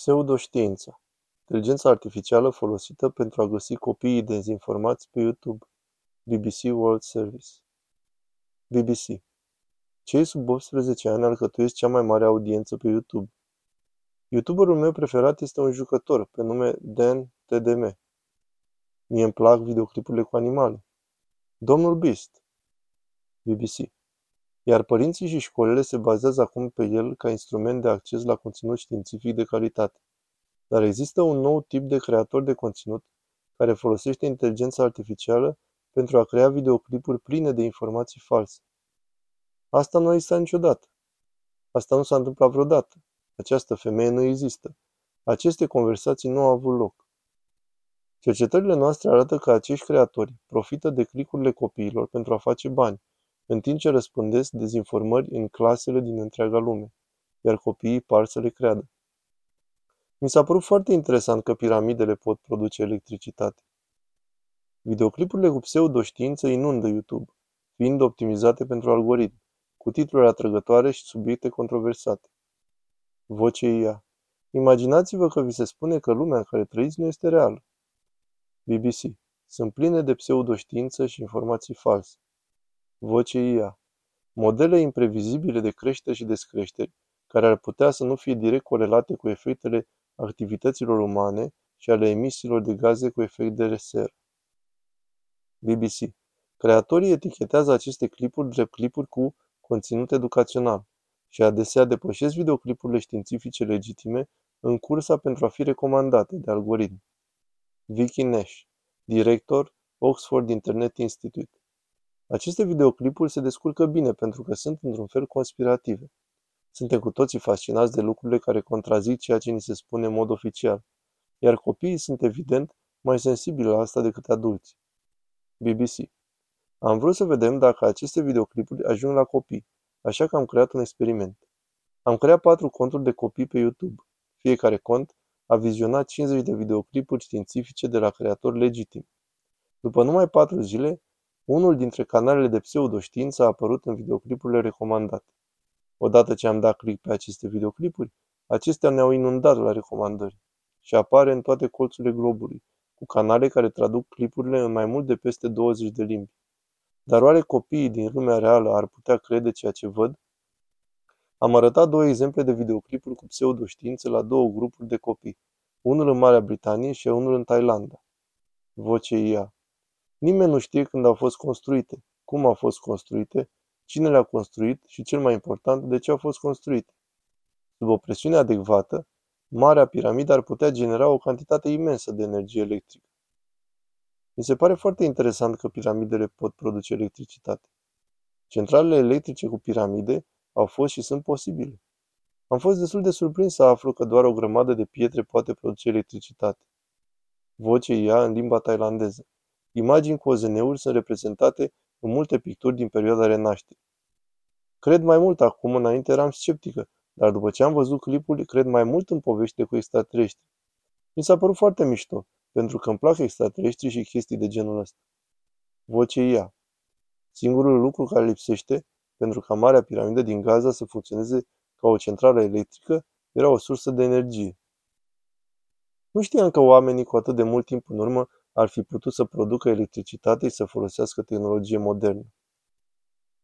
Pseudoștiința. Inteligența artificială folosită pentru a găsi copiii dezinformați pe YouTube. BBC World Service. BBC. Cei sub 18 ani alcătuiesc cea mai mare audiență pe YouTube. YouTuberul meu preferat este un jucător pe nume Dan TDM. Mie îmi plac videoclipurile cu animale. Domnul Beast. BBC. Iar părinții și școlile se bazează acum pe el ca instrument de acces la conținut științific de calitate. Dar există un nou tip de creator de conținut care folosește inteligența artificială pentru a crea videoclipuri pline de informații false. Asta nu exista niciodată. Asta nu s-a întâmplat vreodată. Această femeie nu există. Aceste conversații nu au avut loc. Cercetările noastre arată că acești creatori profită de clicurile copiilor pentru a face bani, în timp ce răspândesc dezinformări în clasele din întreaga lume, iar copiii par să le creadă. Mi s-a părut foarte interesant că piramidele pot produce electricitate. Videoclipurile cu pseudoștiință inundă YouTube, fiind optimizate pentru algoritmi, cu titluri atrăgătoare și subiecte controversate. Voce IA. Imaginați-vă că vi se spune că lumea în care trăiți nu este reală. BBC. Sunt pline de pseudoștiință și informații false. Voce IA. Modele imprevizibile de creșteri și descreșteri, care ar putea să nu fie direct corelate cu efectele activităților umane și ale emisiilor de gaze cu efect de seră. BBC. Creatorii etichetează aceste clipuri drept clipuri cu conținut educațional și adesea depășesc videoclipurile științifice legitime în cursa pentru a fi recomandate de algoritmi. Vicky Nash, director Oxford Internet Institute. Aceste videoclipuri se descurcă bine pentru că sunt într-un fel conspirative. Suntem cu toții fascinați de lucrurile care contrazic ceea ce ni se spune în mod oficial, iar copiii sunt evident mai sensibili la asta decât adulți. BBC. Am vrut să vedem dacă aceste videoclipuri ajung la copii, așa că am creat un experiment. Am creat 4 conturi de copii pe YouTube. Fiecare cont a vizionat 50 de videoclipuri științifice de la creatori legitimi. După numai 4 zile, unul dintre canalele de pseudoștiință a apărut în videoclipurile recomandate. Odată ce am dat click pe aceste videoclipuri, acestea ne-au inundat la recomandări și apare în toate colțurile globului, cu canale care traduc clipurile în mai mult de peste 20 de limbi. Dar oare copiii din lumea reală ar putea crede ceea ce văd? Am arătat 2 exemple de videoclipuri cu pseudoștiință la 2 grupuri de copii, unul în Marea Britanie și unul în Thailanda. Voce IA. Nimeni nu știe când au fost construite, cum au fost construite, cine le-a construit și, cel mai important, de ce au fost construite. Sub o presiune adecvată, Marea Piramidă ar putea genera o cantitate imensă de energie electrică. Mi se pare foarte interesant că piramidele pot produce electricitate. Centralele electrice cu piramide au fost și sunt posibile. Am fost destul de surprins să aflu că doar o grămadă de pietre poate produce electricitate. Voce IA în limba thailandeză. Imagini cu OZN-uri sunt reprezentate în multe picturi din perioada Renașterii. Cred mai mult acum, înainte eram sceptică, dar după ce am văzut clipul, cred mai mult în poveștile cu extraterestri. Mi s-a părut foarte mișto, pentru că îmi plac extraterestrii și chestii de genul ăsta. Voce IA. Singurul lucru care lipsește, pentru ca Marea Piramidă din Gaza să funcționeze ca o centrală electrică, era o sursă de energie. Nu știam că oamenii cu atât de mult timp în urmă ar fi putut să producă electricitate și să folosească tehnologie modernă.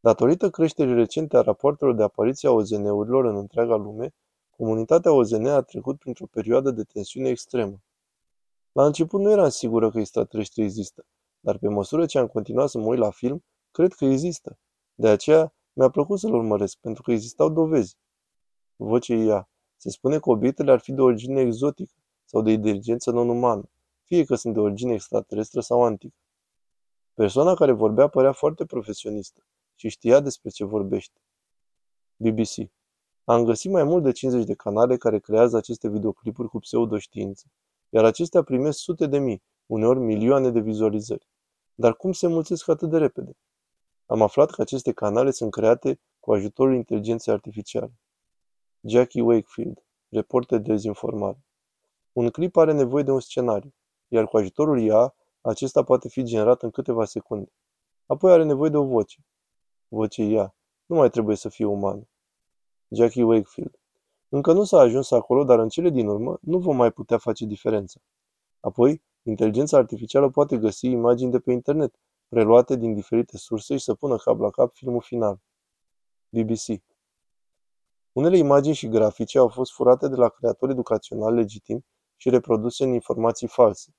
Datorită creșterii recente a rapoartelor de apariție a OZN-urilor în întreaga lume, comunitatea OZN a trecut printr-o perioadă de tensiune extremă. La început nu eram sigură că extraterestrii există, dar pe măsură ce am continuat să mă uit la film, cred că există. De aceea mi-a plăcut să-l urmăresc, pentru că existau dovezi. Voce IA. Se spune că obiectele ar fi de origine exotică sau de inteligență non-umană, fie că sunt de origine extraterestră sau antică. Persoana care vorbea părea foarte profesionistă și știa despre ce vorbește. BBC. Am găsit mai mult de 50 de canale care creează aceste videoclipuri cu pseudoștiință, iar acestea primesc sute de mii, uneori milioane de vizualizări. Dar cum se mulțesc atât de repede? Am aflat că aceste canale sunt create cu ajutorul inteligenței artificiale. Jackie Wakefield, reporter de dezinformare. Un clip are nevoie de un scenariu, iar cu ajutorul IA, acesta poate fi generat în câteva secunde. Apoi are nevoie de o voce. Vocea IA. Nu mai trebuie să fie umană. Jackie Wakefield. Încă nu s-a ajuns acolo, dar în cele din urmă nu vom mai putea face diferența. Apoi, inteligența artificială poate găsi imagini de pe internet, preluate din diferite surse și să pună cap la cap filmul final. BBC. Unele imagini și grafice au fost furate de la creatori educaționali legitimi și reproduse în informații false.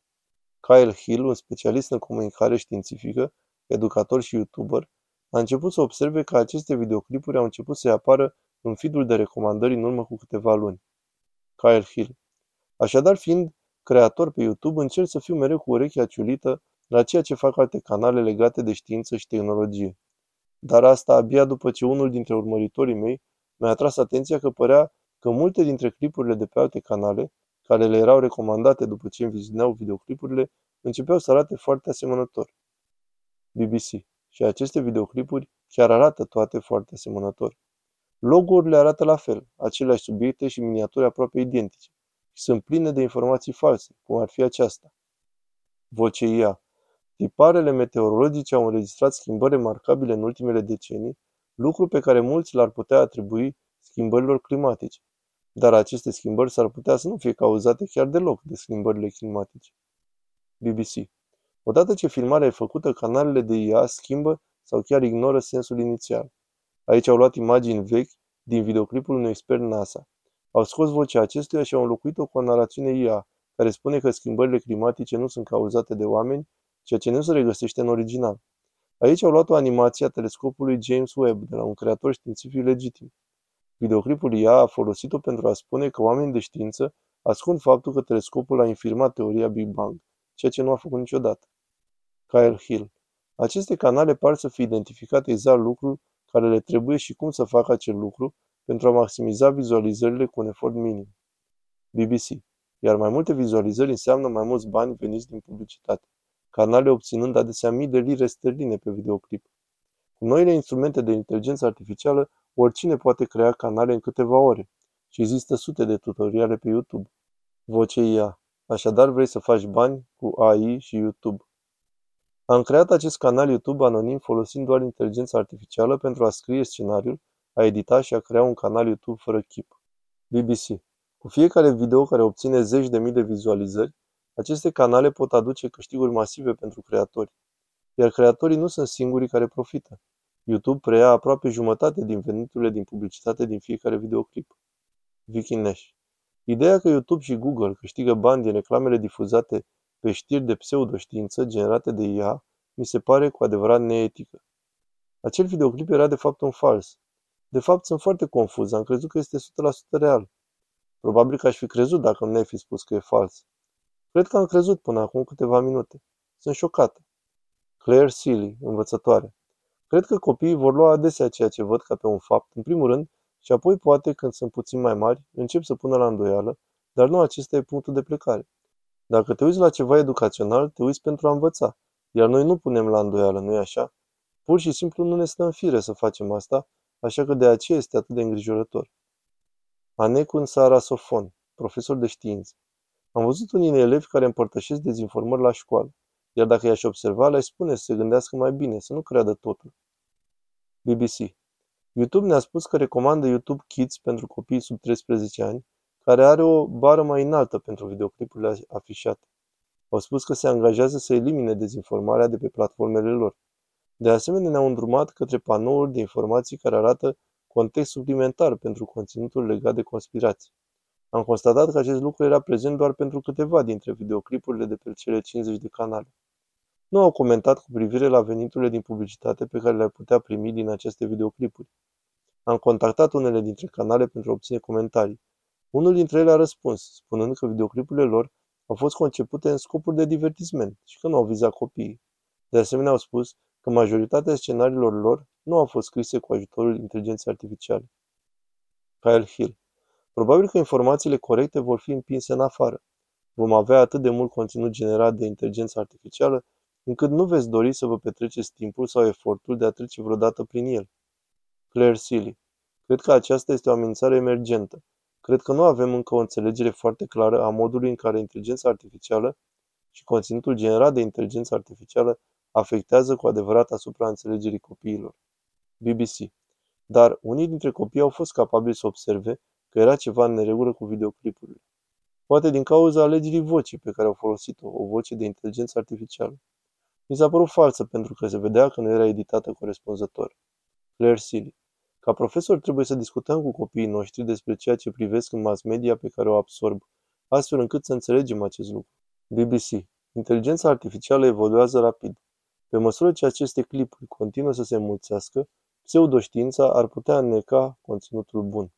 Kyle Hill, un specialist în comunicare științifică, educator și youtuber, a început să observe că aceste videoclipuri au început să-i apară în feed-ul de recomandări în urmă cu câteva luni. Kyle Hill. Așadar, fiind creator pe YouTube, încerc să fiu mereu cu urechea ciulită la ceea ce fac alte canale legate de știință și tehnologie. Dar asta abia după ce unul dintre urmăritorii mei mi-a atras atenția că părea că multe dintre clipurile de pe alte canale, care le erau recomandate după ce îmi vizioneau videoclipurile, începeau să arate foarte asemănător. BBC. Și aceste videoclipuri chiar arată toate foarte asemănător. Logo-urile arată la fel, aceleași subiecte și miniaturi aproape identice. Și sunt pline de informații false, cum ar fi aceasta. Voce IA. Tiparele meteorologice au înregistrat schimbări remarcabile în ultimele decenii, lucru pe care mulți l-ar putea atribui schimbărilor climatice. Dar aceste schimbări s-ar putea să nu fie cauzate chiar deloc de schimbările climatice. BBC. Odată ce filmarea e făcută, canalele de IA schimbă sau chiar ignoră sensul inițial. Aici au luat imagini vechi din videoclipul unui expert NASA. Au scos vocea acestuia și au înlocuit-o cu o narațiune IA, care spune că schimbările climatice nu sunt cauzate de oameni, ceea ce nu se regăsește în original. Aici au luat o animație a telescopului James Webb de la un creator științific legitim. Videoclipul IA a folosit-o pentru a spune că oamenii de știință ascund faptul că telescopul a infirmat teoria Big Bang, ceea ce nu a făcut niciodată. Kyle Hill. Aceste canale par să fi identificat exact lucrul care le trebuie și cum să facă acel lucru pentru a maximiza vizualizările cu un efort minim. BBC. Iar mai multe vizualizări înseamnă mai mulți bani veniți din publicitate. Canale obținând adesea mii de lire sterline pe videoclip. Cu noile instrumente de inteligență artificială, oricine poate crea canale în câteva ore și există sute de tutoriale pe YouTube. Voce IA. Așadar vrei să faci bani cu AI și YouTube. Am creat acest canal YouTube anonim folosind doar inteligența artificială pentru a scrie scenariul, a edita și a crea un canal YouTube fără chip. BBC. Cu fiecare video care obține zeci de mii de vizualizări, aceste canale pot aduce câștiguri masive pentru creatori. Iar creatorii nu sunt singurii care profită. YouTube preia aproape jumătate din veniturile din publicitate din fiecare videoclip. Vicky Nash. Ideea că YouTube și Google câștigă bani din reclamele difuzate pe știri de pseudoștiință generate de IA mi se pare cu adevărat neetică. Acel videoclip era de fapt un fals. De fapt, sunt foarte confuz, am crezut că este 100% real. Probabil că aș fi crezut dacă nu mi-ai fi spus că e fals. Cred că am crezut până acum câteva minute. Sunt șocată. Claire Sealy, învățătoare. Cred că copiii vor lua adesea ceea ce văd ca pe un fapt, în primul rând, și apoi poate, când sunt puțin mai mari, încep să pună la îndoială, dar nu acesta e punctul de plecare. Dacă te uiți la ceva educațional, te uiți pentru a învăța, iar noi nu punem la îndoială, nu-i așa? Pur și simplu nu ne stă în fire să facem asta, așa că de aceea este atât de îngrijorător. Anecun Sarasofon, profesor de știință. Am văzut unii elevi care împărtășesc dezinformări la școală, iar dacă i-aș observa, le-aș spune să se gândească mai bine, să nu creadă totul. BBC. YouTube ne-a spus că recomandă YouTube Kids pentru copii sub 13 ani, care are o bară mai înaltă pentru videoclipurile afișate. Au spus că se angajează să elimine dezinformarea de pe platformele lor. De asemenea, ne-au îndrumat către panouri de informații care arată context suplimentar pentru conținutul legat de conspirații. Am constatat că acest lucru era prezent doar pentru câteva dintre videoclipurile de pe cele 50 de canale. Nu au comentat cu privire la veniturile din publicitate pe care le-ar putea primi din aceste videoclipuri. Am contactat unele dintre canale pentru a obține comentarii. Unul dintre ele a răspuns, spunând că videoclipurile lor au fost concepute în scopuri de divertisment și că nu au vizat copiii. De asemenea, au spus că majoritatea scenariilor lor nu au fost scrise cu ajutorul inteligenței artificiale. Kyle Hill. Probabil că informațiile corecte vor fi împinse în afară. Vom avea atât de mult conținut generat de inteligența artificială, încât nu veți dori să vă petreceți timpul sau efortul de a trece vreodată prin el. Claire Sealy. Cred că aceasta este o amenințare emergentă. Cred că nu avem încă o înțelegere foarte clară a modului în care inteligența artificială și conținutul generat de inteligența artificială afectează cu adevărat asupra înțelegerii copiilor. BBC. Dar unii dintre copii au fost capabili să observe că era ceva în neregulă cu videoclipurile. Poate din cauza alegerii vocii pe care au folosit-o, o voce de inteligență artificială. Mi s-a părut falsă pentru că se vedea că nu era editată corespunzător. Claire Sealy. Ca profesor trebuie să discutăm cu copiii noștri despre ceea ce privesc în mass media pe care o absorb, astfel încât să înțelegem acest lucru. BBC. Inteligența artificială evoluează rapid. Pe măsură ce aceste clipuri continuă să se înmulțească, pseudoștiința ar putea înneca conținutul bun.